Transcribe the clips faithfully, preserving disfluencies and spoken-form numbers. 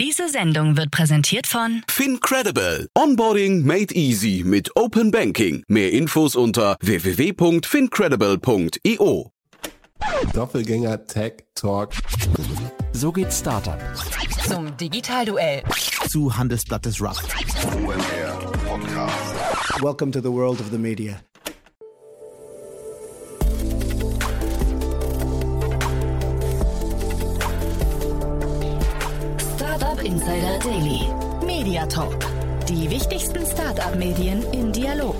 Diese Sendung wird präsentiert von Fincredible. Onboarding made easy mit Open Banking. Mehr Infos unter w w w punkt fincredible punkt i o. Doppelgänger-Tech-Talk. So geht Startup. Zum Digitalduell. Zu Handelsblatt Disrupt. O M R Podcast. Welcome to the world of the media. Insider Daily. Media Talk. Die wichtigsten Startup-Medien im Dialog.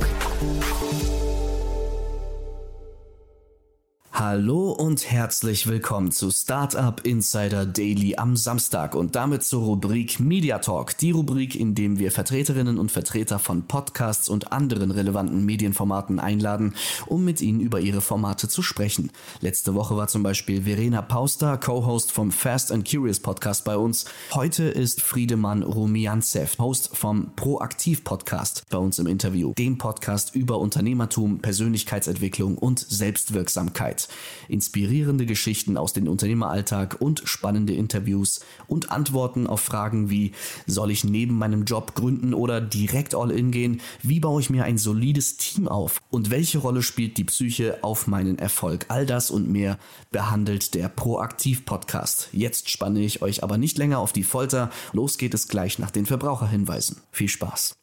Hallo und herzlich willkommen zu Startup Insider Daily am Samstag und damit zur Rubrik Media Talk, die Rubrik, in dem wir Vertreterinnen und Vertreter von Podcasts und anderen relevanten Medienformaten einladen, um mit ihnen über ihre Formate zu sprechen. Letzte Woche war zum Beispiel Verena Pauster, Co-Host vom Fast and Curious Podcast bei uns. Heute ist Friedemann Roumiantsev, Host vom Proaktiv Podcast bei uns im Interview, dem Podcast über Unternehmertum, Persönlichkeitsentwicklung und Selbstwirksamkeit. Inspirierende Geschichten aus dem Unternehmeralltag und spannende Interviews und Antworten auf Fragen wie: Soll ich neben meinem Job gründen oder direkt all in gehen? Wie baue ich mir ein solides Team auf? Und welche Rolle spielt die Psyche auf meinen Erfolg? All das und mehr behandelt der Proaktiv-Podcast. Jetzt spanne ich euch aber nicht länger auf die Folter. Los geht es gleich nach den Verbraucherhinweisen. Viel Spaß.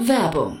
Werbung.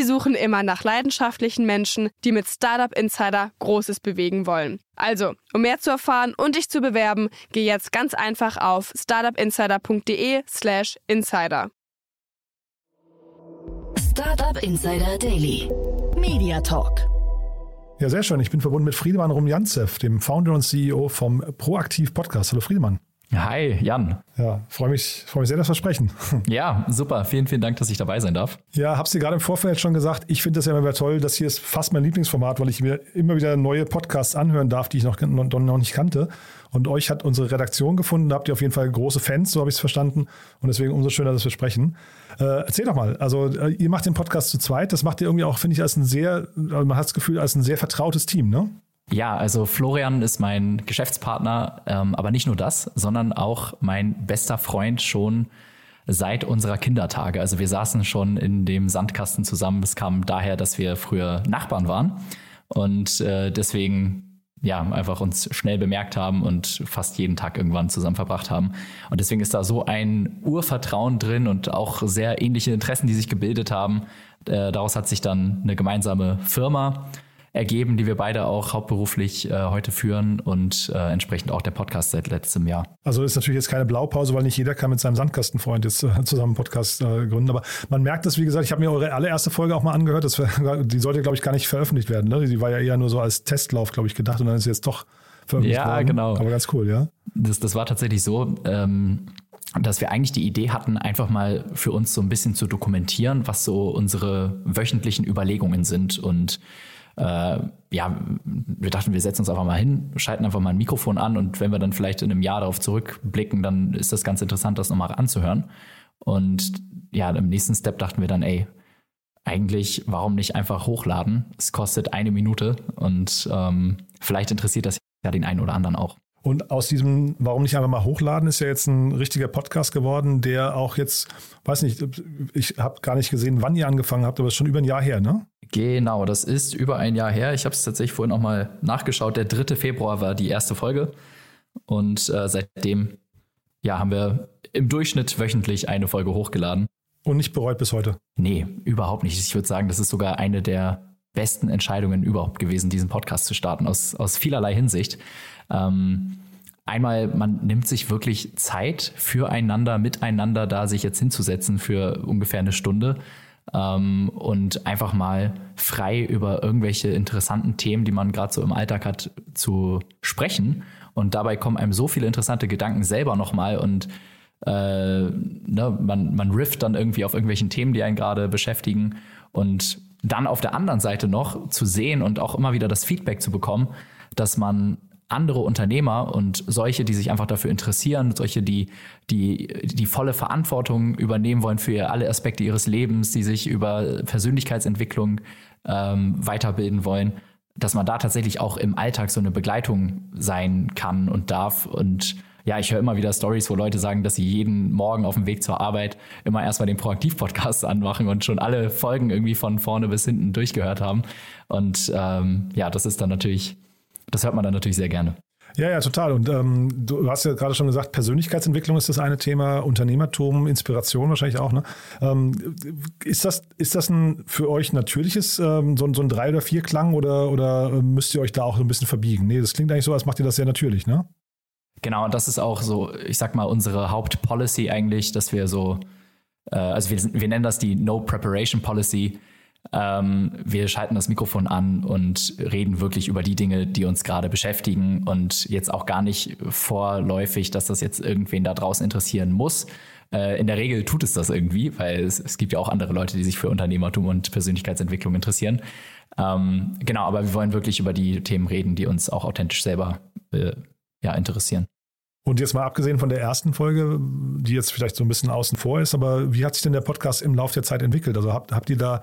suchen immer nach leidenschaftlichen Menschen, die mit Startup Insider Großes bewegen wollen. Also, um mehr zu erfahren und dich zu bewerben, geh jetzt ganz einfach auf startupinsider.de slash insider. Startup Insider Daily. Media Talk. Ja, sehr schön. Ich bin verbunden mit Friedemann Roumiantsev, dem Founder und C E O vom Proaktiv Podcast. Hallo Friedemann. Hi, Jan. Ja, freue mich, freue mich sehr, das Versprechen. Ja, super. Vielen, vielen Dank, dass ich dabei sein darf. Ja, hab's dir gerade im Vorfeld schon gesagt. Ich finde das ja immer toll. Das hier ist fast mein Lieblingsformat, weil ich mir immer wieder neue Podcasts anhören darf, die ich noch, noch, noch nicht kannte. Und euch hat unsere Redaktion gefunden. Da habt ihr auf jeden Fall große Fans, so habe ich es verstanden. Und deswegen umso schöner, dass wir sprechen. Äh, erzähl doch mal. Also äh, ihr macht den Podcast zu zweit. Das macht ihr irgendwie auch, finde ich, als ein sehr, man hat das Gefühl, als ein sehr vertrautes Team, ne? Ja, also Florian ist mein Geschäftspartner, ähm, aber nicht nur das, sondern auch mein bester Freund schon seit unserer Kindertage. Also wir saßen schon in dem Sandkasten zusammen. Es kam daher, dass wir früher Nachbarn waren und äh, deswegen ja einfach uns schnell bemerkt haben und fast jeden Tag irgendwann zusammen verbracht haben. Und deswegen ist da so ein Urvertrauen drin und auch sehr ähnliche Interessen, die sich gebildet haben. Äh, daraus hat sich dann eine gemeinsame Firma ergeben, die wir beide auch hauptberuflich äh, heute führen und äh, entsprechend auch der Podcast seit letztem Jahr. Also ist natürlich jetzt keine Blaupause, weil nicht jeder kann mit seinem Sandkastenfreund jetzt äh, zusammen einen Podcast äh, gründen, aber man merkt das, wie gesagt, ich habe mir eure allererste Folge auch mal angehört, das, die sollte, glaube ich, gar nicht veröffentlicht werden, ne? Die war ja eher nur so als Testlauf, glaube ich, gedacht und dann ist sie jetzt doch veröffentlicht ja, worden. Genau. Aber ganz cool, ja? Das, das war tatsächlich so, ähm, dass wir eigentlich die Idee hatten, einfach mal für uns so ein bisschen zu dokumentieren, was so unsere wöchentlichen Überlegungen sind und Äh, ja, wir dachten, wir setzen uns einfach mal hin, schalten einfach mal ein Mikrofon an und wenn wir dann vielleicht in einem Jahr darauf zurückblicken, dann ist das ganz interessant, das nochmal anzuhören. Und ja, im nächsten Step dachten wir dann, ey, eigentlich, warum nicht einfach hochladen? Es kostet eine Minute und ähm, vielleicht interessiert das ja den einen oder anderen auch. Und aus diesem, warum nicht einfach mal hochladen, ist ja jetzt ein richtiger Podcast geworden, der auch jetzt, weiß nicht, ich habe gar nicht gesehen, wann ihr angefangen habt, aber es ist schon über ein Jahr her, ne? Genau, das ist über ein Jahr her. Ich habe es tatsächlich vorhin auch mal nachgeschaut. Der dritte Februar war die erste Folge und äh, seitdem ja, haben wir im Durchschnitt wöchentlich eine Folge hochgeladen. Und nicht bereut bis heute? Nee, überhaupt nicht. Ich würde sagen, das ist sogar eine der besten Entscheidungen überhaupt gewesen, diesen Podcast zu starten, aus, aus vielerlei Hinsicht. Ähm, einmal, man nimmt sich wirklich Zeit füreinander, miteinander da sich jetzt hinzusetzen für ungefähr eine Stunde ähm, und einfach mal frei über irgendwelche interessanten Themen, die man gerade so im Alltag hat, zu sprechen und dabei kommen einem so viele interessante Gedanken selber nochmal und äh, ne, man, man rifft dann irgendwie auf irgendwelchen Themen, die einen gerade beschäftigen, und dann auf der anderen Seite noch zu sehen und auch immer wieder das Feedback zu bekommen, dass man andere Unternehmer und solche, die sich einfach dafür interessieren, solche, die die, die volle Verantwortung übernehmen wollen für alle Aspekte ihres Lebens, die sich über Persönlichkeitsentwicklung ähm, weiterbilden wollen, dass man da tatsächlich auch im Alltag so eine Begleitung sein kann und darf. Und ja, ich höre immer wieder Stories, wo Leute sagen, dass sie jeden Morgen auf dem Weg zur Arbeit immer erstmal den Proaktiv Podcast anmachen und schon alle Folgen irgendwie von vorne bis hinten durchgehört haben. Und ähm, ja, das ist dann natürlich, das hört man dann natürlich sehr gerne. Ja, ja, total. Und ähm, du hast ja gerade schon gesagt, Persönlichkeitsentwicklung ist das eine Thema, Unternehmertum, Inspiration wahrscheinlich auch. Ne? Ähm, ist das, ist das ein für euch natürliches, ähm, so, so ein drei- oder vier-Klang oder, oder müsst ihr euch da auch so ein bisschen verbiegen? Nee, das klingt eigentlich so, als macht ihr das sehr natürlich, ne? Genau, und das ist auch so, ich sag mal, unsere Hauptpolicy eigentlich, dass wir so, äh, also wir, wir nennen das die No-Preparation-Policy. Ähm, wir schalten das Mikrofon an und reden wirklich über die Dinge, die uns gerade beschäftigen, und jetzt auch gar nicht vorläufig, dass das jetzt irgendwen da draußen interessieren muss. Äh, in der Regel tut es das irgendwie, weil es, es gibt ja auch andere Leute, die sich für Unternehmertum und Persönlichkeitsentwicklung interessieren. Ähm, genau, aber wir wollen wirklich über die Themen reden, die uns auch authentisch selber äh, ja, interessieren. Und jetzt mal abgesehen von der ersten Folge, die jetzt vielleicht so ein bisschen außen vor ist, aber wie hat sich denn der Podcast im Laufe der Zeit entwickelt? Also habt, habt ihr da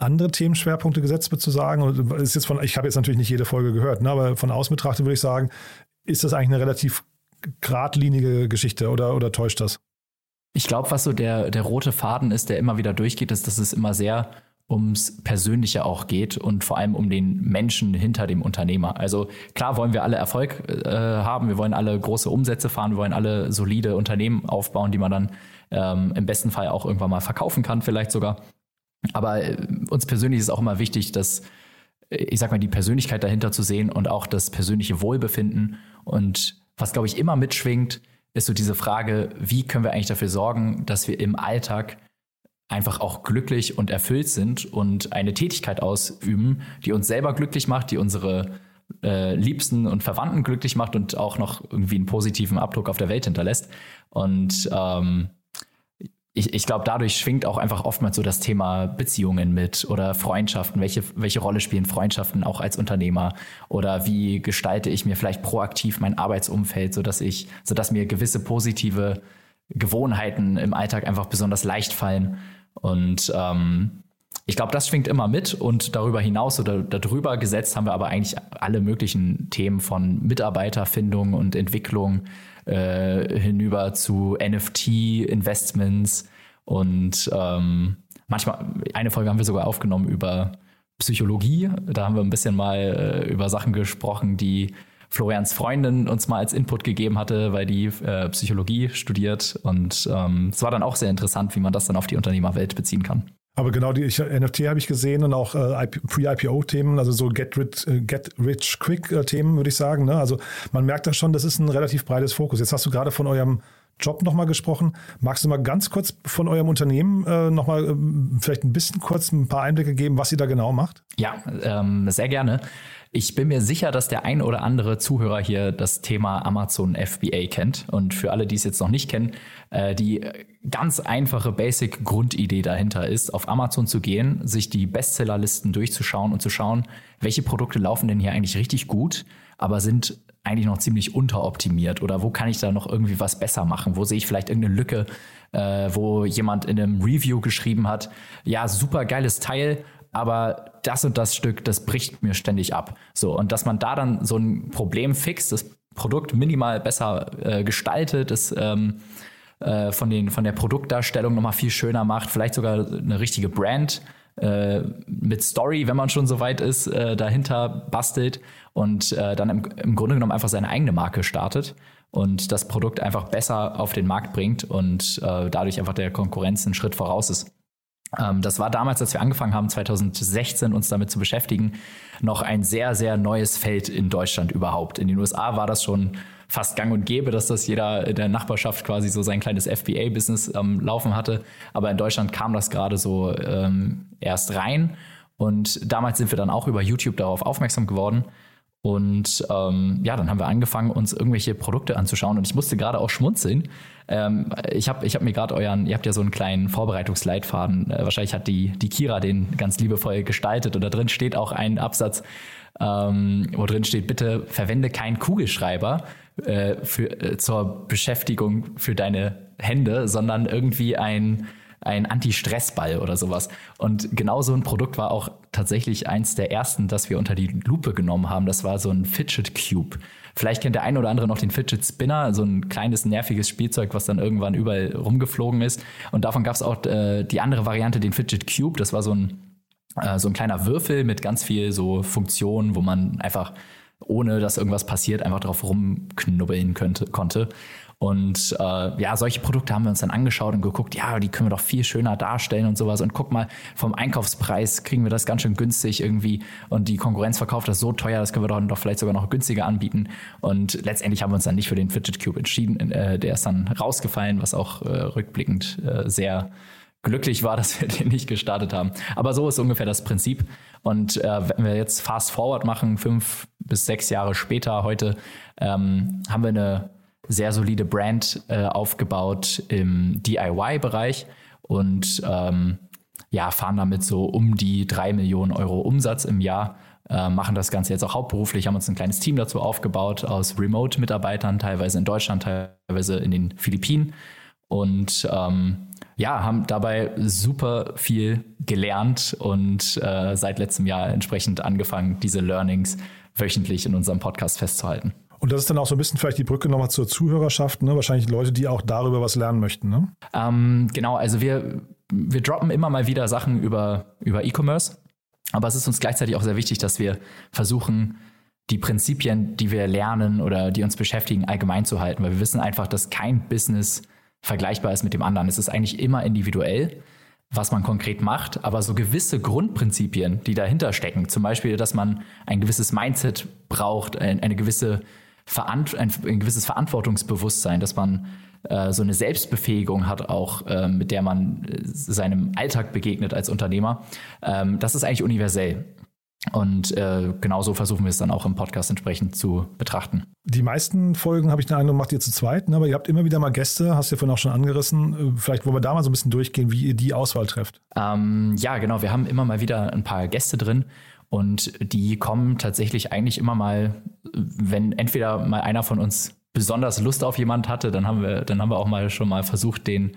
andere Themenschwerpunkte gesetzt, sozusagen? Und ist jetzt von, ich habe jetzt natürlich nicht jede Folge gehört, ne, aber von außen betrachtet würde ich sagen, ist das eigentlich eine relativ geradlinige Geschichte oder, oder täuscht das? Ich glaube, was so der, der rote Faden ist, der immer wieder durchgeht, ist, dass es immer sehr ums Persönliche auch geht und vor allem um den Menschen hinter dem Unternehmer. Also klar wollen wir alle Erfolg äh, haben, wir wollen alle große Umsätze fahren, wir wollen alle solide Unternehmen aufbauen, die man dann ähm, im besten Fall auch irgendwann mal verkaufen kann, vielleicht sogar. Aber uns persönlich ist auch immer wichtig, dass, ich sag mal, die Persönlichkeit dahinter zu sehen und auch das persönliche Wohlbefinden. Und was, glaube ich, immer mitschwingt, ist so diese Frage, wie können wir eigentlich dafür sorgen, dass wir im Alltag einfach auch glücklich und erfüllt sind und eine Tätigkeit ausüben, die uns selber glücklich macht, die unsere äh, Liebsten und Verwandten glücklich macht und auch noch irgendwie einen positiven Abdruck auf der Welt hinterlässt. Und ähm, Ich, ich glaube, dadurch schwingt auch einfach oftmals so das Thema Beziehungen mit oder Freundschaften. Welche, welche Rolle spielen Freundschaften auch als Unternehmer? Oder wie gestalte ich mir vielleicht proaktiv mein Arbeitsumfeld, sodass ich, sodass mir gewisse positive Gewohnheiten im Alltag einfach besonders leicht fallen? Und ähm, ich glaube, das schwingt immer mit, und darüber hinaus oder darüber gesetzt haben wir aber eigentlich alle möglichen Themen von Mitarbeiterfindung und Entwicklung hinüber zu N F T-Investments und ähm, manchmal, eine Folge haben wir sogar aufgenommen über Psychologie, da haben wir ein bisschen mal äh, über Sachen gesprochen, die Florians Freundin uns mal als Input gegeben hatte, weil die äh, Psychologie studiert, und ähm, es war dann auch sehr interessant, wie man das dann auf die Unternehmerwelt beziehen kann. Aber genau, die ich, N F T habe ich gesehen und auch äh, Pre-I P O-Themen, also so Get-Rich-Quick-Themen, würde ich sagen. Ne? Also man merkt da schon, das ist ein relativ breites Fokus. Jetzt hast du gerade von eurem Job nochmal gesprochen. Magst du mal ganz kurz von eurem Unternehmen äh, nochmal äh, vielleicht ein bisschen kurz ein paar Einblicke geben, was ihr da genau macht? Ja, ähm, sehr gerne. Ich bin mir sicher, dass der ein oder andere Zuhörer hier das Thema Amazon F B A kennt. Und für alle, die es jetzt noch nicht kennen, die ganz einfache Basic-Grundidee dahinter ist, auf Amazon zu gehen, sich die Bestsellerlisten durchzuschauen und zu schauen, welche Produkte laufen denn hier eigentlich richtig gut, aber sind eigentlich noch ziemlich unteroptimiert, oder wo kann ich da noch irgendwie was besser machen? Wo sehe ich vielleicht irgendeine Lücke, wo jemand in einem Review geschrieben hat, ja, super geiles Teil, aber das und das Stück, das bricht mir ständig ab. So, und dass man da dann so ein Problem fixt, das Produkt minimal besser äh, gestaltet, das ähm, äh, von, den, von der Produktdarstellung nochmal viel schöner macht, vielleicht sogar eine richtige Brand äh, mit Story, wenn man schon so weit ist, äh, dahinter bastelt und äh, dann im, im Grunde genommen einfach seine eigene Marke startet und das Produkt einfach besser auf den Markt bringt und äh, dadurch einfach der Konkurrenz einen Schritt voraus ist. Das war damals, als wir angefangen haben, zwanzig sechzehn uns damit zu beschäftigen, noch ein sehr, sehr neues Feld in Deutschland überhaupt. In den U S A war das schon fast gang und gäbe, dass das jeder in der Nachbarschaft quasi so sein kleines F B A-Business am Laufen hatte. Aber in Deutschland kam das gerade so ähm, erst rein. Und damals sind wir dann auch über YouTube darauf aufmerksam geworden Und ähm, ja, dann haben wir angefangen, uns irgendwelche Produkte anzuschauen. Und ich musste gerade auch schmunzeln. Ähm, ich habe ich hab mir gerade euren, ihr habt ja so einen kleinen Vorbereitungsleitfaden. Äh, wahrscheinlich hat die, die Kira den ganz liebevoll gestaltet. Und da drin steht auch ein Absatz, ähm, wo drin steht, bitte verwende keinen Kugelschreiber äh, für, äh, zur Beschäftigung für deine Hände, sondern irgendwie ein... ein Anti-Stress-Ball oder sowas. Und genau so ein Produkt war auch tatsächlich eins der ersten, das wir unter die Lupe genommen haben. Das war so ein Fidget Cube. Vielleicht kennt der ein oder andere noch den Fidget Spinner, so ein kleines, nerviges Spielzeug, was dann irgendwann überall rumgeflogen ist. Und davon gab es auch äh, die andere Variante, den Fidget Cube. Das war so ein, äh, so ein kleiner Würfel mit ganz viel so Funktionen, wo man einfach, ohne dass irgendwas passiert, einfach drauf rumknubbeln könnte, konnte. Und äh, ja, solche Produkte haben wir uns dann angeschaut und geguckt, ja, die können wir doch viel schöner darstellen und sowas. Und guck mal, vom Einkaufspreis kriegen wir das ganz schön günstig irgendwie. Und die Konkurrenz verkauft das so teuer, das können wir doch, doch vielleicht sogar noch günstiger anbieten. Und letztendlich haben wir uns dann nicht für den Fidget Cube entschieden. Äh, der ist dann rausgefallen, was auch äh, rückblickend äh, sehr glücklich war, dass wir den nicht gestartet haben. Aber so ist ungefähr das Prinzip. Und äh, wenn wir jetzt fast forward machen, fünf bis sechs Jahre später heute, ähm, haben wir eine sehr solide Brand äh, aufgebaut im D I Y-Bereich und ähm, ja, fahren damit so um die drei Millionen Euro Umsatz im Jahr, äh, machen das Ganze jetzt auch hauptberuflich, haben uns ein kleines Team dazu aufgebaut aus Remote-Mitarbeitern, teilweise in Deutschland, teilweise in den Philippinen und ähm, ja, haben dabei super viel gelernt und äh, seit letztem Jahr entsprechend angefangen, diese Learnings wöchentlich in unserem Podcast festzuhalten. Und das ist dann auch so ein bisschen vielleicht die Brücke nochmal zur Zuhörerschaft, ne? Wahrscheinlich Leute, die auch darüber was lernen möchten, ne? Ähm, genau, also wir, wir droppen immer mal wieder Sachen über, über E-Commerce, aber es ist uns gleichzeitig auch sehr wichtig, dass wir versuchen, die Prinzipien, die wir lernen oder die uns beschäftigen, allgemein zu halten, weil wir wissen einfach, dass kein Business vergleichbar ist mit dem anderen. Es ist eigentlich immer individuell, was man konkret macht, aber so gewisse Grundprinzipien, die dahinter stecken, zum Beispiel, dass man ein gewisses Mindset braucht, eine gewisse Verant- ein, ein gewisses Verantwortungsbewusstsein, dass man äh, so eine Selbstbefähigung hat auch, äh, mit der man äh, seinem Alltag begegnet als Unternehmer. Ähm, das ist eigentlich universell. Und äh, genauso versuchen wir es dann auch im Podcast entsprechend zu betrachten. Die meisten Folgen, habe ich den Eindruck, macht ihr zu zweit, ne? Aber ihr habt immer wieder mal Gäste, hast du ja vorhin auch schon angerissen. Vielleicht wollen wir da mal so ein bisschen durchgehen, wie ihr die Auswahl trefft. Ähm, ja, genau. Wir haben immer mal wieder ein paar Gäste drin. Und die kommen tatsächlich eigentlich immer mal, wenn entweder mal einer von uns besonders Lust auf jemand hatte, dann haben wir, dann haben wir auch mal schon mal versucht, den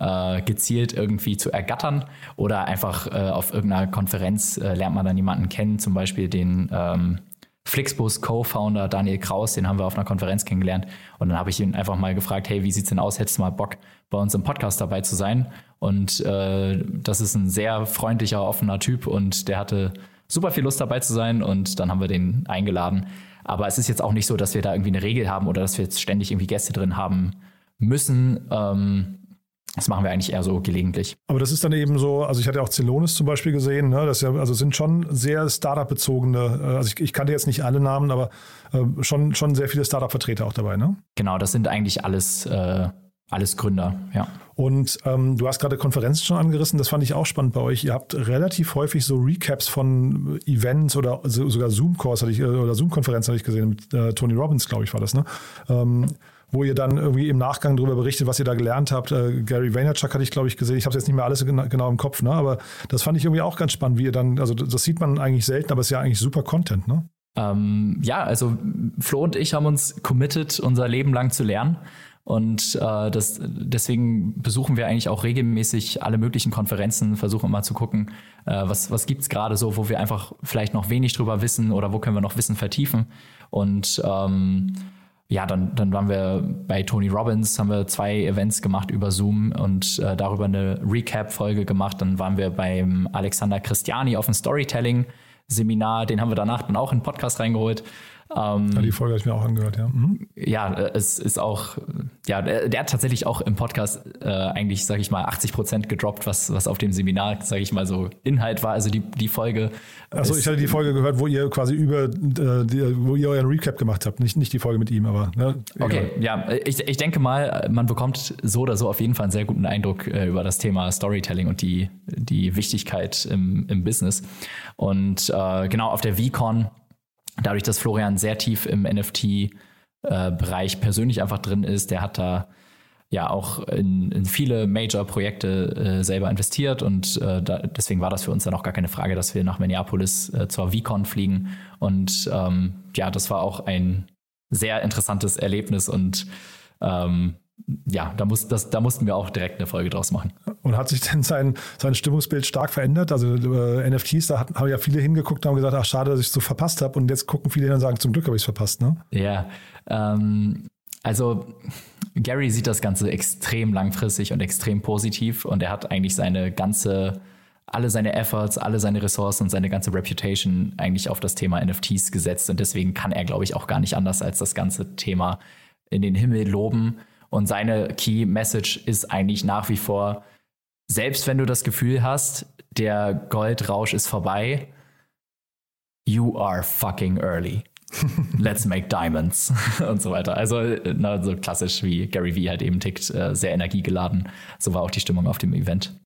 äh, gezielt irgendwie zu ergattern. Oder einfach äh, auf irgendeiner Konferenz äh, lernt man dann jemanden kennen, zum Beispiel den ähm, Flixbus Co-Founder Daniel Krauss, den haben wir auf einer Konferenz kennengelernt. Und dann habe ich ihn einfach mal gefragt, hey, wie sieht's denn aus? Hättest du mal Bock, bei uns im Podcast dabei zu sein? Und äh, das ist ein sehr freundlicher, offener Typ und der hatte super viel Lust dabei zu sein und dann haben wir den eingeladen. Aber es ist jetzt auch nicht so, dass wir da irgendwie eine Regel haben oder dass wir jetzt ständig irgendwie Gäste drin haben müssen. Ähm, das machen wir eigentlich eher so gelegentlich. Aber das ist dann eben so, also ich hatte auch Zelonis zum Beispiel gesehen, ne? Das ja, also sind schon sehr Startup-bezogene, also ich, ich kannte jetzt nicht alle Namen, aber äh, schon, schon sehr viele Startup-Vertreter auch dabei, ne? Genau, das sind eigentlich alles äh, Alles Gründer, ja. Und ähm, du hast gerade Konferenzen schon angerissen, das fand ich auch spannend bei euch. Ihr habt relativ häufig so Recaps von Events oder so, sogar Zoom-Calls hatte ich, oder Zoom-Konferenzen habe ich gesehen, mit äh, Tony Robbins, glaube ich, war das, ne? Ähm, wo ihr dann irgendwie im Nachgang darüber berichtet, was ihr da gelernt habt. Äh, Gary Vaynerchuk hatte ich, glaube ich, gesehen. Ich habe es jetzt nicht mehr alles gena- genau im Kopf, ne? Aber das fand ich irgendwie auch ganz spannend, wie ihr dann, also das sieht man eigentlich selten, aber es ist ja eigentlich super Content, ne? Ähm, ja, also Flo und ich haben uns committed, unser Leben lang zu lernen. Und äh, das, deswegen besuchen wir eigentlich auch regelmäßig alle möglichen Konferenzen, versuchen immer zu gucken, äh, was, was gibt's gerade so, wo wir einfach vielleicht noch wenig drüber wissen oder wo können wir noch Wissen vertiefen. Und ähm, ja, dann, dann waren wir bei Tony Robbins, haben wir zwei Events gemacht über Zoom und äh, darüber eine Recap-Folge gemacht. Dann waren wir beim Alexander Christiani auf dem Storytelling-Seminar, den haben wir danach dann auch in den Podcast reingeholt. Ähm, ja, die Folge habe ich mir auch angehört, ja. Mhm. Ja, es ist auch, ja, der hat tatsächlich auch im Podcast äh, eigentlich, sage ich mal, achtzig Prozent gedroppt, was, was auf dem Seminar, sage ich mal, so Inhalt war. Also die, die Folge. Achso, ich hatte die Folge gehört, wo ihr quasi über, äh, die, wo ihr euren Recap gemacht habt. Nicht, nicht die Folge mit ihm, aber. Ne, okay, ja, ich, ich denke mal, man bekommt so oder so auf jeden Fall einen sehr guten Eindruck äh, über das Thema Storytelling und die, die Wichtigkeit im, im Business. Und äh, genau, auf der Vicon dadurch, dass Florian sehr tief im N F T-Bereich persönlich einfach drin ist, der hat da ja auch in, in viele Major-Projekte äh, selber investiert und äh, da, deswegen war das für uns dann auch gar keine Frage, dass wir nach Minneapolis äh, zur Vicon fliegen und ähm, ja, das war auch ein sehr interessantes Erlebnis und ähm, ja, da, muss, das, da mussten wir auch direkt eine Folge draus machen. Und hat sich denn sein, sein Stimmungsbild stark verändert? Also äh, N F Ts, da haben ja viele hingeguckt und haben gesagt, ach schade, dass ich es so verpasst habe und jetzt gucken viele hin und sagen, zum Glück habe ich es verpasst, ne? Ja, ähm, also Gary sieht das Ganze extrem langfristig und extrem positiv und er hat eigentlich seine ganze, alle seine Efforts, alle seine Ressourcen und seine ganze Reputation eigentlich auf das Thema N F Ts gesetzt und deswegen kann er, glaube ich, auch gar nicht anders als das ganze Thema in den Himmel loben und seine Key Message ist eigentlich nach wie vor, selbst wenn du das Gefühl hast, der Goldrausch ist vorbei, you are fucking early. Let's make diamonds und so weiter. Also na, so klassisch wie Gary Vee halt eben tickt, sehr energiegeladen. So war auch die Stimmung auf dem Event.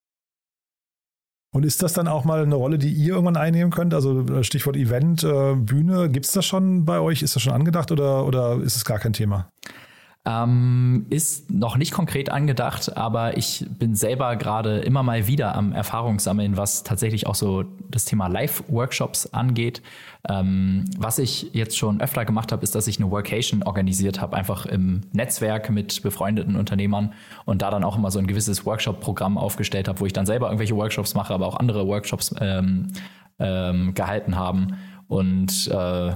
Und ist das dann auch mal eine Rolle, die ihr irgendwann einnehmen könnt? Also Stichwort Event, Bühne, gibt es das schon bei euch? Ist das schon angedacht oder, oder ist es gar kein Thema? Ähm, ist noch nicht konkret angedacht, aber ich bin selber gerade immer mal wieder am Erfahrungssammeln, was tatsächlich auch so das Thema Live-Workshops angeht. Ähm, was ich jetzt schon öfter gemacht habe, ist, dass ich eine Workation organisiert habe, einfach im Netzwerk mit befreundeten Unternehmern und da dann auch immer so ein gewisses Workshop-Programm aufgestellt habe, wo ich dann selber irgendwelche Workshops mache, aber auch andere Workshops ähm, ähm, gehalten haben und äh,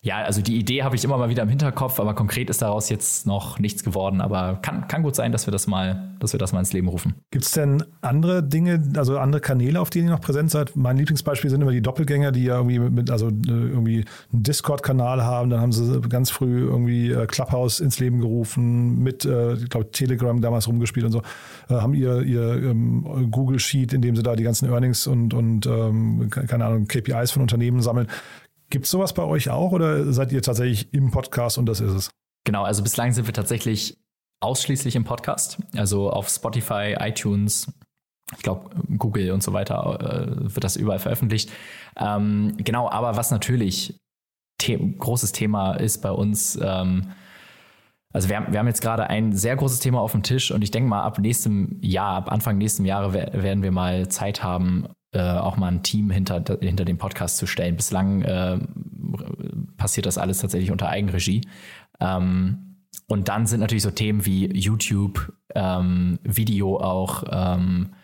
ja, also die Idee habe ich immer mal wieder im Hinterkopf, aber konkret ist daraus jetzt noch nichts geworden. Aber kann, kann gut sein, dass wir das mal, dass wir das mal ins Leben rufen. Gibt es denn andere Dinge, also andere Kanäle, auf denen ihr noch präsent seid? Mein Lieblingsbeispiel sind immer die Doppelgänger, die ja irgendwie mit, also irgendwie einen Discord-Kanal haben. Dann haben sie ganz früh irgendwie Clubhouse ins Leben gerufen, mit, ich glaube, Telegram damals rumgespielt und so. Haben ihr, ihr Google Sheet, in dem sie da die ganzen Earnings und, und keine Ahnung, K P Is von Unternehmen sammeln. Gibt es sowas bei euch auch oder seid ihr tatsächlich im Podcast und das ist es? Genau, also bislang sind wir tatsächlich ausschließlich im Podcast. Also auf Spotify, iTunes, ich glaube Google und so weiter äh, wird das überall veröffentlicht. Ähm, genau, aber was natürlich The- großes Thema ist bei uns, ähm, also wir haben, wir haben jetzt gerade ein sehr großes Thema auf dem Tisch und ich denke mal ab nächstem Jahr, ab Anfang nächsten Jahres w- werden wir mal Zeit haben, Äh, auch mal ein Team hinter, hinter dem Podcast zu stellen. Bislang äh, passiert das alles tatsächlich unter Eigenregie. Ähm, und dann sind natürlich so Themen wie YouTube, ähm, Video auch, ähm,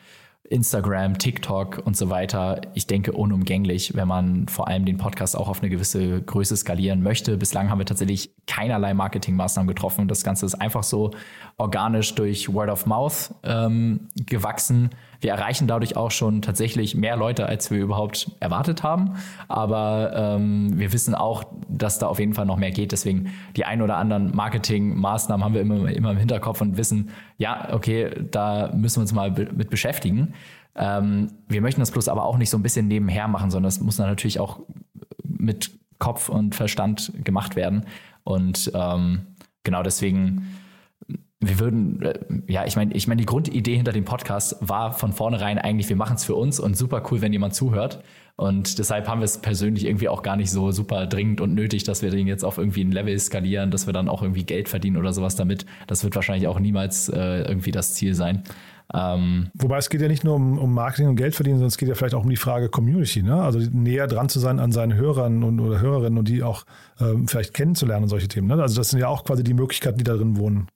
Instagram, TikTok und so weiter. Ich denke, unumgänglich, wenn man vor allem den Podcast auch auf eine gewisse Größe skalieren möchte. Bislang haben wir tatsächlich keinerlei Marketingmaßnahmen getroffen. Das Ganze ist einfach so organisch durch Word of Mouth ähm, gewachsen. Wir erreichen dadurch auch schon tatsächlich mehr Leute, als wir überhaupt erwartet haben. Aber ähm, wir wissen auch, dass da auf jeden Fall noch mehr geht. Deswegen die ein oder anderen Marketingmaßnahmen haben wir immer, immer im Hinterkopf und wissen, ja, okay, da müssen wir uns mal be- mit beschäftigen. Ähm, wir möchten das bloß aber auch nicht so ein bisschen nebenher machen, sondern das muss dann natürlich auch mit Kopf und Verstand gemacht werden. Und ähm, genau deswegen... Wir würden, ja, ich meine, ich meine, die Grundidee hinter dem Podcast war von vornherein eigentlich, wir machen es für uns und super cool, wenn jemand zuhört. Und deshalb haben wir es persönlich irgendwie auch gar nicht so super dringend und nötig, dass wir den jetzt auf irgendwie ein Level skalieren, dass wir dann auch irgendwie Geld verdienen oder sowas damit. Das wird wahrscheinlich auch niemals äh, irgendwie das Ziel sein. Ähm, Wobei es geht ja nicht nur um, um Marketing und Geld verdienen, sondern es geht ja vielleicht auch um die Frage Community, ne? Also näher dran zu sein an seinen Hörern und oder Hörerinnen und die auch ähm, vielleicht kennenzulernen und solche Themen, ne? Also das sind ja auch quasi die Möglichkeiten, die darin wohnen.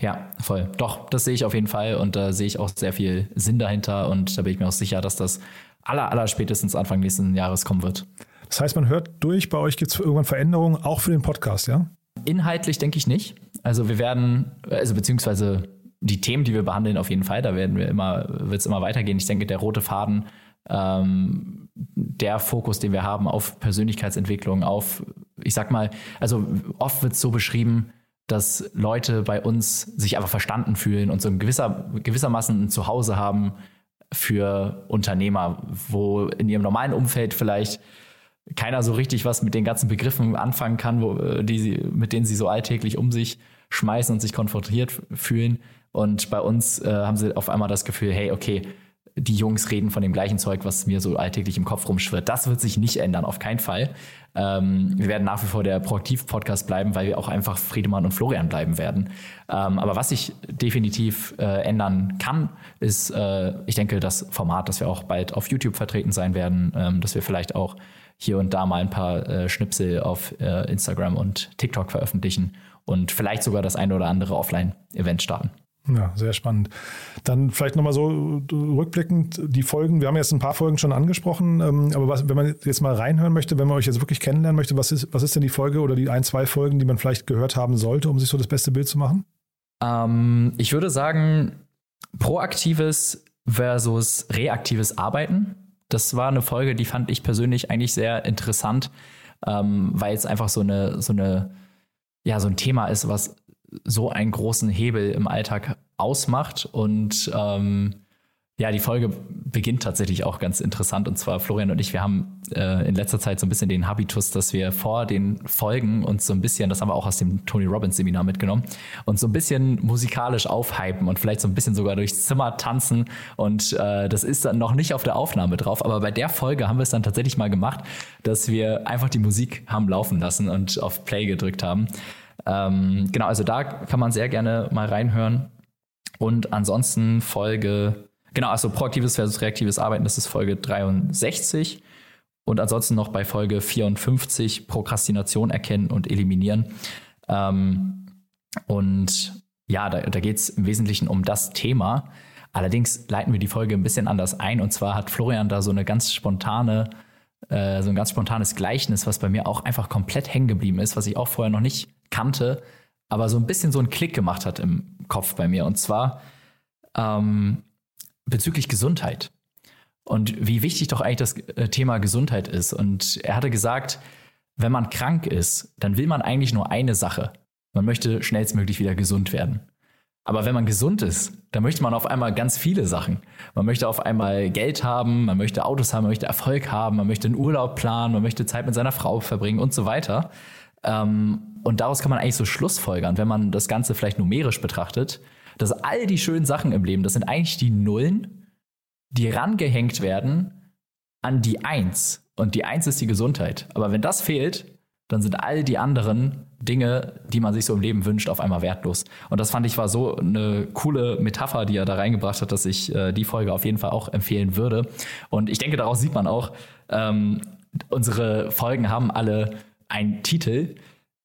Ja, voll. Doch, das sehe ich auf jeden Fall und da sehe ich auch sehr viel Sinn dahinter und da bin ich mir auch sicher, dass das aller, aller spätestens Anfang nächsten Jahres kommen wird. Das heißt, man hört durch, bei euch gibt es irgendwann Veränderungen, auch für den Podcast, ja? Inhaltlich denke ich nicht. Also wir werden, also beziehungsweise die Themen, die wir behandeln, auf jeden Fall, da werden wir immer, wird es immer weitergehen. Ich denke, der rote Faden, ähm, der Fokus, den wir haben auf Persönlichkeitsentwicklung, auf, ich sag mal, also oft wird es so beschrieben, dass Leute bei uns sich einfach verstanden fühlen und so ein gewisser, gewissermaßen ein Zuhause haben für Unternehmer, wo in ihrem normalen Umfeld vielleicht keiner so richtig was mit den ganzen Begriffen anfangen kann, wo, die sie, mit denen sie so alltäglich um sich schmeißen und sich konfrontiert fühlen. Und bei uns äh, haben sie auf einmal das Gefühl, hey, okay, die Jungs reden von dem gleichen Zeug, was mir so alltäglich im Kopf rumschwirrt. Das wird sich nicht ändern, auf keinen Fall. Ähm, wir werden nach wie vor der Proaktiv-Podcast bleiben, weil wir auch einfach Friedemann und Florian bleiben werden. Ähm, aber was sich definitiv äh, ändern kann, ist, äh, ich denke, das Format, dass wir auch bald auf YouTube vertreten sein werden, ähm, dass wir vielleicht auch hier und da mal ein paar äh, Schnipsel auf äh, Instagram und TikTok veröffentlichen und vielleicht sogar das eine oder andere Offline-Event starten. Ja, sehr spannend. Dann vielleicht nochmal so rückblickend die Folgen. Wir haben jetzt ein paar Folgen schon angesprochen, aber was, wenn man jetzt mal reinhören möchte, wenn man euch jetzt wirklich kennenlernen möchte, was ist, was ist denn die Folge oder die ein, zwei Folgen, die man vielleicht gehört haben sollte, um sich so das beste Bild zu machen? Ähm, ich würde sagen, proaktives versus reaktives Arbeiten. Das war eine Folge, die fand ich persönlich eigentlich sehr interessant, ähm, weil es einfach so eine, so eine, ja, so ein Thema ist, was so einen großen Hebel im Alltag ausmacht. Und ähm, ja, die Folge beginnt tatsächlich auch ganz interessant. Und zwar Florian und ich, wir haben äh, in letzter Zeit so ein bisschen den Habitus, dass wir vor den Folgen uns so ein bisschen, das haben wir auch aus dem Tony Robbins Seminar mitgenommen, uns so ein bisschen musikalisch aufhypen und vielleicht so ein bisschen sogar durchs Zimmer tanzen. Und äh, das ist dann noch nicht auf der Aufnahme drauf. Aber bei der Folge haben wir es dann tatsächlich mal gemacht, dass wir einfach die Musik haben laufen lassen und auf Play gedrückt haben. Ähm, genau, also da kann man sehr gerne mal reinhören. Und ansonsten Folge, genau, also proaktives versus reaktives Arbeiten, das ist Folge dreiundsechzig. Und ansonsten noch bei Folge vierundfünfzig Prokrastination erkennen und eliminieren. Ähm, und ja, da, da geht es im Wesentlichen um das Thema. Allerdings leiten wir die Folge ein bisschen anders ein. Und zwar hat Florian da so eine ganz spontane, äh, so ein ganz spontanes Gleichnis, was bei mir auch einfach komplett hängen geblieben ist, was ich auch vorher noch nicht kannte, aber so ein bisschen so einen Klick gemacht hat im Kopf bei mir. Und zwar ähm, bezüglich Gesundheit. Und wie wichtig doch eigentlich das Thema Gesundheit ist. Und er hatte gesagt, wenn man krank ist, dann will man eigentlich nur eine Sache. Man möchte schnellstmöglich wieder gesund werden. Aber wenn man gesund ist, dann möchte man auf einmal ganz viele Sachen. Man möchte auf einmal Geld haben, man möchte Autos haben, man möchte Erfolg haben, man möchte einen Urlaub planen, man möchte Zeit mit seiner Frau verbringen und so weiter. Ähm, und daraus kann man eigentlich so schlussfolgern, wenn man das Ganze vielleicht numerisch betrachtet, dass all die schönen Sachen im Leben, das sind eigentlich die Nullen, die rangehängt werden an die Eins. Und die Eins ist die Gesundheit. Aber wenn das fehlt, dann sind all die anderen Dinge, die man sich so im Leben wünscht, auf einmal wertlos. Und das fand ich war so eine coole Metapher, die er da reingebracht hat, dass ich äh, die Folge auf jeden Fall auch empfehlen würde. Und ich denke, daraus sieht man auch, ähm, unsere Folgen haben alle ein Titel,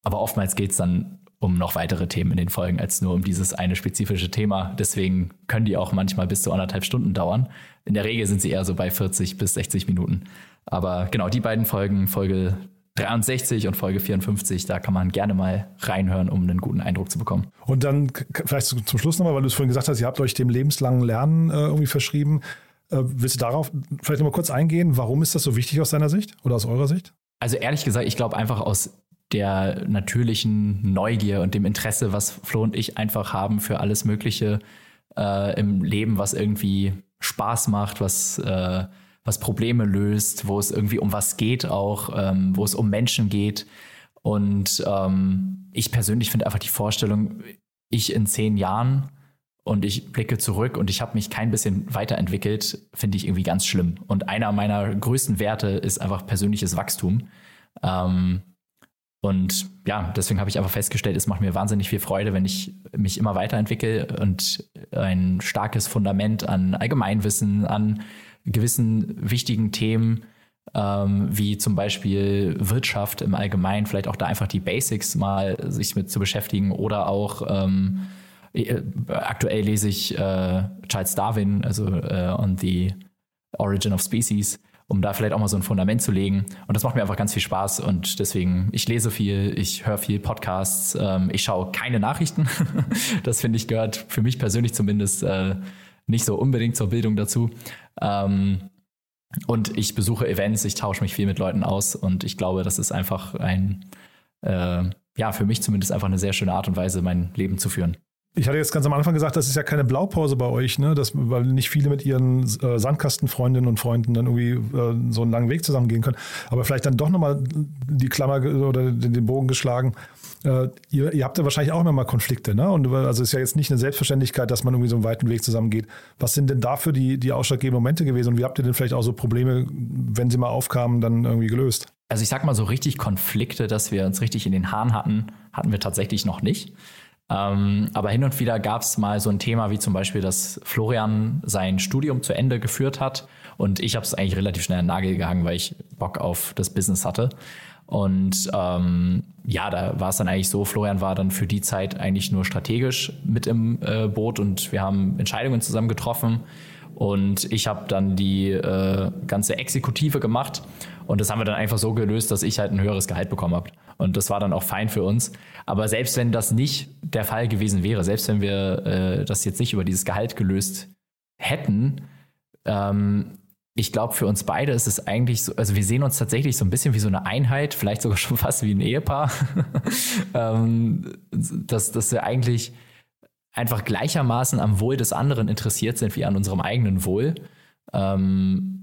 aber oftmals geht es dann um noch weitere Themen in den Folgen als nur um dieses eine spezifische Thema. Deswegen können die auch manchmal bis zu anderthalb Stunden dauern. In der Regel sind sie eher so bei vierzig bis sechzig Minuten. Aber genau, die beiden Folgen, Folge dreiundsechzig und Folge vierundfünfzig, da kann man gerne mal reinhören, um einen guten Eindruck zu bekommen. Und dann vielleicht zum Schluss nochmal, weil du es vorhin gesagt hast, ihr habt euch dem lebenslangen Lernen äh, irgendwie verschrieben. Äh, willst du darauf vielleicht nochmal kurz eingehen? Warum ist das so wichtig aus deiner Sicht oder aus eurer Sicht? Also ehrlich gesagt, ich glaube einfach aus der natürlichen Neugier und dem Interesse, was Flo und ich einfach haben für alles Mögliche äh, im Leben, was irgendwie Spaß macht, was, äh, was Probleme löst, wo es irgendwie um was geht auch, ähm, wo es um Menschen geht. Und ähm, ich persönlich finde einfach die Vorstellung, ich in zehn Jahren und ich blicke zurück und ich habe mich kein bisschen weiterentwickelt, finde ich irgendwie ganz schlimm. Und einer meiner größten Werte ist einfach persönliches Wachstum. Ähm, und ja, deswegen habe ich einfach festgestellt, es macht mir wahnsinnig viel Freude, wenn ich mich immer weiterentwickle und ein starkes Fundament an Allgemeinwissen, an gewissen wichtigen Themen, ähm, wie zum Beispiel Wirtschaft im Allgemeinen, vielleicht auch da einfach die Basics mal sich mit zu beschäftigen oder auch ähm, aktuell lese ich äh, Charles Darwin, also äh, On the Origin of Species, um da vielleicht auch mal so ein Fundament zu legen. Und das macht mir einfach ganz viel Spaß. Und deswegen, ich lese viel, ich höre viel Podcasts, ähm, ich schaue keine Nachrichten. Das, finde ich, gehört für mich persönlich zumindest äh, nicht so unbedingt zur Bildung dazu. Ähm, und ich besuche Events, ich tausche mich viel mit Leuten aus. Und ich glaube, das ist einfach ein, äh, ja, für mich zumindest einfach eine sehr schöne Art und Weise, mein Leben zu führen. Ich hatte jetzt ganz am Anfang gesagt, das ist ja keine Blaupause bei euch, ne? Das, weil nicht viele mit ihren äh, Sandkastenfreundinnen und Freunden dann irgendwie äh, so einen langen Weg zusammen gehen können. Aber vielleicht dann doch nochmal die Klammer oder den Bogen geschlagen. äh, ihr, ihr habt ja wahrscheinlich auch immer mal Konflikte, ne? Und also ist ja jetzt nicht eine Selbstverständlichkeit, dass man irgendwie so einen weiten Weg zusammengeht. Was sind denn dafür die, die ausschlaggebenden Momente gewesen und wie habt ihr denn vielleicht auch so Probleme, wenn sie mal aufkamen, dann irgendwie gelöst? Also ich sag mal so richtig Konflikte, dass wir uns richtig in den Haaren hatten, hatten wir tatsächlich noch nicht. Ähm, aber hin und wieder gab es mal so ein Thema wie zum Beispiel, dass Florian sein Studium zu Ende geführt hat und ich habe es eigentlich relativ schnell an den Nagel gehangen, weil ich Bock auf das Business hatte. Und ähm, ja, da war es dann eigentlich so, Florian war dann für die Zeit eigentlich nur strategisch mit im äh, Boot und wir haben Entscheidungen zusammen getroffen und ich habe dann die äh, ganze Exekutive gemacht und das haben wir dann einfach so gelöst, dass ich halt ein höheres Gehalt bekommen habe. Und das war dann auch fein für uns. Aber selbst wenn das nicht der Fall gewesen wäre, selbst wenn wir äh, das jetzt nicht über dieses Gehalt gelöst hätten, ähm, ich glaube, für uns beide ist es eigentlich so, also wir sehen uns tatsächlich so ein bisschen wie so eine Einheit, vielleicht sogar schon fast wie ein Ehepaar, ähm, dass, dass wir eigentlich einfach gleichermaßen am Wohl des anderen interessiert sind wie an unserem eigenen Wohl. Ähm,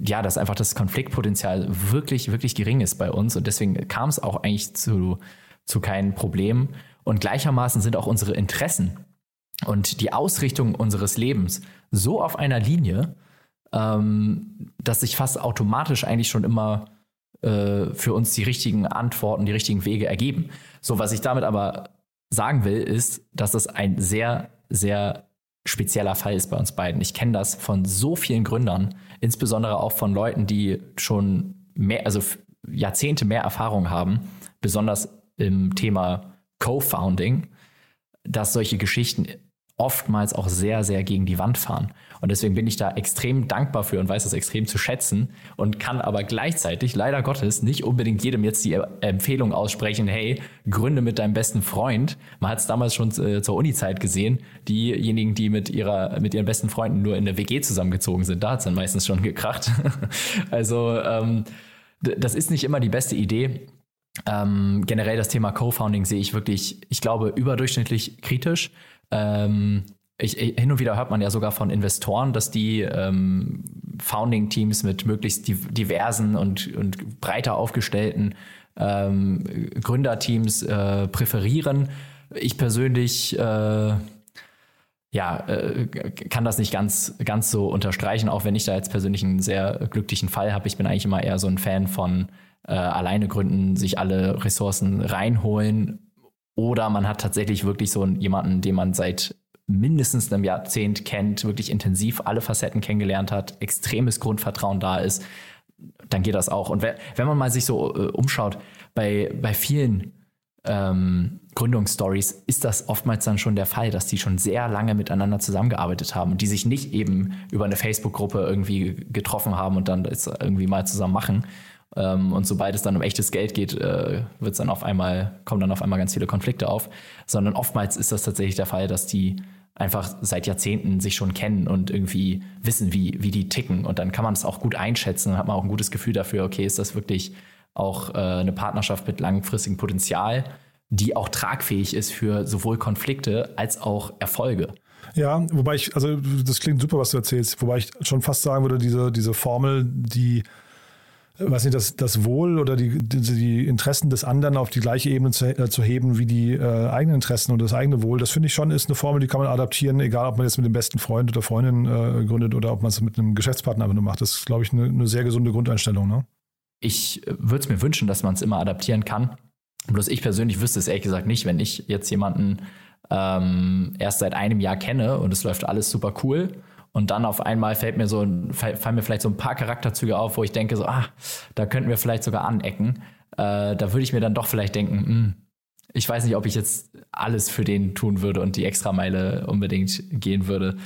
ja, dass einfach das Konfliktpotenzial wirklich, wirklich gering ist bei uns und deswegen kam es auch eigentlich zu, zu keinem Problem. Und gleichermaßen sind auch unsere Interessen und die Ausrichtung unseres Lebens so auf einer Linie, Ähm, dass sich fast automatisch eigentlich schon immer äh, für uns die richtigen Antworten, die richtigen Wege ergeben. So, was ich damit aber sagen will, ist, dass das ein sehr, sehr spezieller Fall ist bei uns beiden. Ich kenne das von so vielen Gründern, insbesondere auch von Leuten, die schon mehr, also Jahrzehnte mehr Erfahrung haben, besonders im Thema Co-Founding, dass solche Geschichten oftmals auch sehr, sehr gegen die Wand fahren. Und deswegen bin ich da extrem dankbar für und weiß das extrem zu schätzen und kann aber gleichzeitig, leider Gottes, nicht unbedingt jedem jetzt die Empfehlung aussprechen, hey, gründe mit deinem besten Freund. Man hat es damals schon äh, zur Uni-Zeit gesehen, diejenigen, die mit ihrer mit ihren besten Freunden nur in der W G zusammengezogen sind, da hat es dann meistens schon gekracht. Also ähm, d- das ist nicht immer die beste Idee. Ähm, generell das Thema Co-Founding sehe ich wirklich, ich glaube, überdurchschnittlich kritisch. Ähm, ich, hin und wieder hört man ja sogar von Investoren, dass die ähm, Founding-Teams mit möglichst diversen und, und breiter aufgestellten ähm, Gründerteams äh, präferieren. Ich persönlich äh, ja, äh, kann das nicht ganz, ganz so unterstreichen, auch wenn ich da jetzt persönlich einen sehr glücklichen Fall habe. Ich bin eigentlich immer eher so ein Fan von äh, alleine gründen, sich alle Ressourcen reinholen. Oder man hat tatsächlich wirklich so jemanden, den man seit mindestens einem Jahrzehnt kennt, wirklich intensiv alle Facetten kennengelernt hat, extremes Grundvertrauen da ist, dann geht das auch. Und wenn man mal sich so äh, umschaut, bei, bei vielen ähm, Gründungsstories ist das oftmals dann schon der Fall, dass die schon sehr lange miteinander zusammengearbeitet haben und die sich nicht eben über eine Facebook-Gruppe irgendwie getroffen haben und dann das irgendwie mal zusammen machen. Und sobald es dann um echtes Geld geht, wird's dann auf einmal, kommen dann auf einmal ganz viele Konflikte auf. Sondern oftmals ist das tatsächlich der Fall, dass die einfach seit Jahrzehnten sich schon kennen und irgendwie wissen, wie, wie die ticken. Und dann kann man es auch gut einschätzen und hat man auch ein gutes Gefühl dafür, okay, ist das wirklich auch eine Partnerschaft mit langfristigem Potenzial, die auch tragfähig ist für sowohl Konflikte als auch Erfolge. Ja, wobei ich, also das klingt super, was du erzählst, wobei ich schon fast sagen würde, diese, diese Formel, die weiß nicht, das, das Wohl oder die, die, die Interessen des anderen auf die gleiche Ebene zu, äh, zu heben wie die äh, eigenen Interessen und das eigene Wohl, das finde ich schon, ist eine Formel, die kann man adaptieren, egal ob man jetzt mit dem besten Freund oder Freundin äh, gründet oder ob man es mit einem Geschäftspartner einfach nur macht. Das ist, glaube ich, eine, eine sehr gesunde Grundeinstellung. Ne? Ich würde es mir wünschen, dass man es immer adaptieren kann. Bloß ich persönlich wüsste es ehrlich gesagt nicht, wenn ich jetzt jemanden ähm, erst seit einem Jahr kenne und es läuft alles super cool. Und dann auf einmal fällt mir so, fallen mir vielleicht so ein paar Charakterzüge auf, wo ich denke so, ah, da könnten wir vielleicht sogar anecken. Äh, da würde ich mir dann doch vielleicht denken, mh, ich weiß nicht, ob ich jetzt alles für den tun würde und die Extrameile unbedingt gehen würde.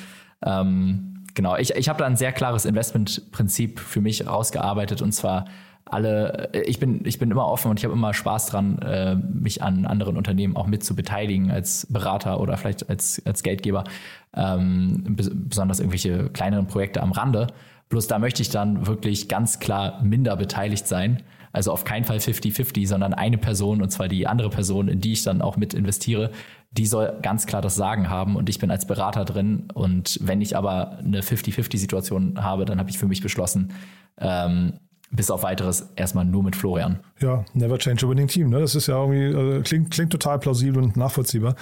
Ähm, genau, ich, ich habe da ein sehr klares Investmentprinzip für mich rausgearbeitet und zwar alle, ich bin, ich bin immer offen und ich habe immer Spaß dran, äh, mich an anderen Unternehmen auch mit zu beteiligen als Berater oder vielleicht als, als Geldgeber, ähm, besonders irgendwelche kleineren Projekte am Rande. Bloß da möchte ich dann wirklich ganz klar minder beteiligt sein. Also auf keinen Fall fifty-fifty, sondern eine Person, und zwar die andere Person, in die ich dann auch mit investiere, die soll ganz klar das Sagen haben und ich bin als Berater drin. Und wenn ich aber eine fifty-fifty-Situation habe, dann habe ich für mich beschlossen, ähm, bis auf weiteres erstmal nur mit Florian. Ja, never change a winning team. Ne? Das ist ja irgendwie, äh, klingt, klingt total plausibel und nachvollziehbar.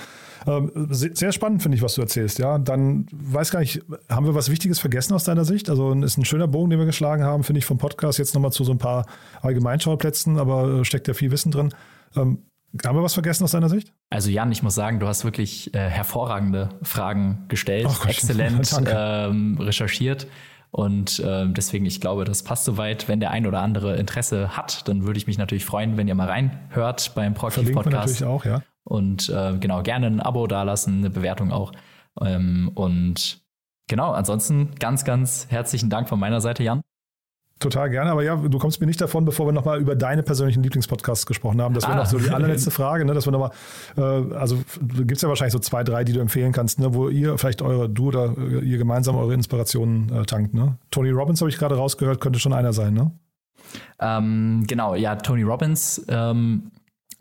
Ähm, sehr spannend finde ich, was du erzählst. Ja, dann weiß gar nicht, haben wir was Wichtiges vergessen aus deiner Sicht? Also ist ein schöner Bogen, den wir geschlagen haben, finde ich, vom Podcast jetzt nochmal zu so ein paar Allgemeinschauplätzen, aber äh, steckt ja viel Wissen drin. Ähm, Haben wir was vergessen aus deiner Sicht? Also Jan, ich muss sagen, du hast wirklich äh, hervorragende Fragen gestellt, oh Gott, exzellent ähm, recherchiert und ähm, deswegen, ich glaube, das passt soweit. Wenn der ein oder andere Interesse hat, dann würde ich mich natürlich freuen, wenn ihr mal reinhört beim Proaktiv Podcast. Verlinken wir natürlich auch, ja. Und äh, genau, gerne ein Abo dalassen, eine Bewertung auch ähm, und genau, ansonsten ganz, ganz herzlichen Dank von meiner Seite, Jan. Total gerne, aber ja, du kommst mir nicht davon, bevor wir nochmal über deine persönlichen Lieblingspodcasts gesprochen haben. Das wäre ah. noch so die allerletzte Frage, ne? Dass wir nochmal, äh, also gibt es ja wahrscheinlich so zwei, drei, die du empfehlen kannst, ne? Wo ihr vielleicht eure, du oder ihr gemeinsam eure Inspirationen äh, tankt. Ne? Tony Robbins habe ich gerade rausgehört, könnte schon einer sein, ne? Ähm, genau, ja, Tony Robbins, ähm,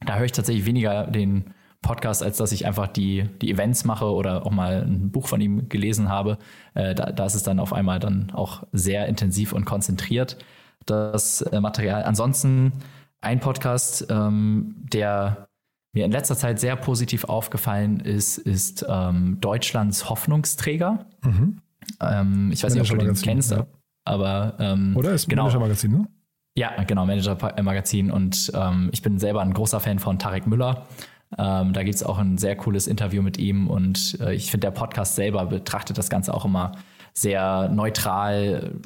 da höre ich tatsächlich weniger den Podcast, als dass ich einfach die, die Events mache oder auch mal ein Buch von ihm gelesen habe. Äh, da, da ist es dann auf einmal dann auch sehr intensiv und konzentriert, das äh, Material. Ansonsten ein Podcast, ähm, der mir in letzter Zeit sehr positiv aufgefallen ist, ist ähm, Deutschlands Hoffnungsträger. Mhm. Ähm, ich weiß Manager nicht, ob du den kennst, ja. aber ähm, Oder ist genau. Manager Magazin, ne? Ja, genau, Manager Magazin. Und ähm, ich bin selber ein großer Fan von Tarek Müller. Ähm, da gibt es auch ein sehr cooles Interview mit ihm und äh, ich finde, der Podcast selber betrachtet das Ganze auch immer sehr neutral.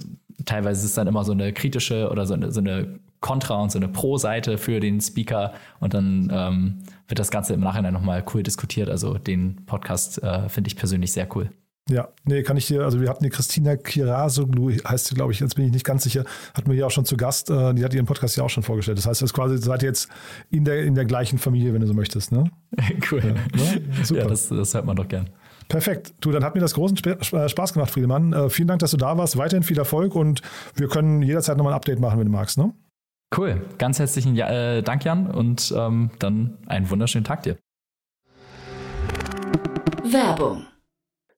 Teilweise ist es dann immer so eine kritische oder so eine, so eine Kontra- und so eine Pro-Seite für den Speaker und dann ähm, wird das Ganze im Nachhinein nochmal cool diskutiert. Also den Podcast äh, finde ich persönlich sehr cool. Ja, nee, kann ich dir, also wir hatten die Christina Kirasoglu, heißt sie, glaube ich, jetzt bin ich nicht ganz sicher, hatten wir hier auch schon zu Gast, äh, die hat ihren Podcast ja auch schon vorgestellt. Das heißt, das quasi seid ihr jetzt in der, in der gleichen Familie, wenn du so möchtest, ne? Cool. Ja, ne? Super. Ja, das, das hört man doch gern. Perfekt. Du, dann hat mir das großen Spaß gemacht, Friedemann. Äh, vielen Dank, dass du da warst. Weiterhin viel Erfolg und wir können jederzeit nochmal ein Update machen, wenn du magst, ne? Cool. Ganz herzlichen ja- äh, Dank, Jan, und ähm, dann einen wunderschönen Tag dir. Werbung.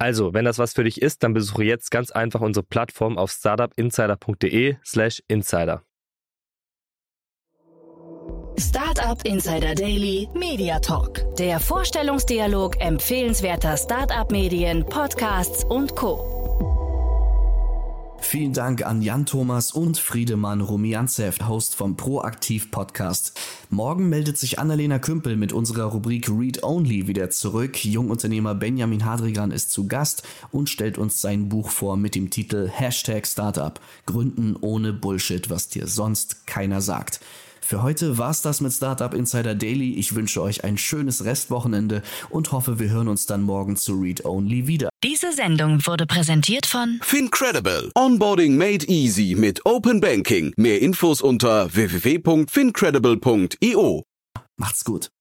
Also, wenn das was für dich ist, dann besuche jetzt ganz einfach unsere Plattform auf startupinsider.de slash insider. Startup Insider Daily Media Talk. Der Vorstellungsdialog empfehlenswerter Startup-Medien, Podcasts und Co. Vielen Dank an Jan Thomas und Friedemann Roumiantsev, Host vom Proaktiv Podcast. Morgen meldet sich Annalena Kümpel mit unserer Rubrik Read Only wieder zurück. Jungunternehmer Benjamin Hadrigan ist zu Gast und stellt uns sein Buch vor mit dem Titel Hashtag Startup. Gründen ohne Bullshit, was dir sonst keiner sagt. Für heute war's das mit Startup Insider Daily. Ich wünsche euch ein schönes Restwochenende und hoffe, wir hören uns dann morgen zu Read Only wieder. Diese Sendung wurde präsentiert von Fincredible. Onboarding made easy mit Open Banking. Mehr Infos unter w w w Punkt fincredible Punkt i o. Macht's gut.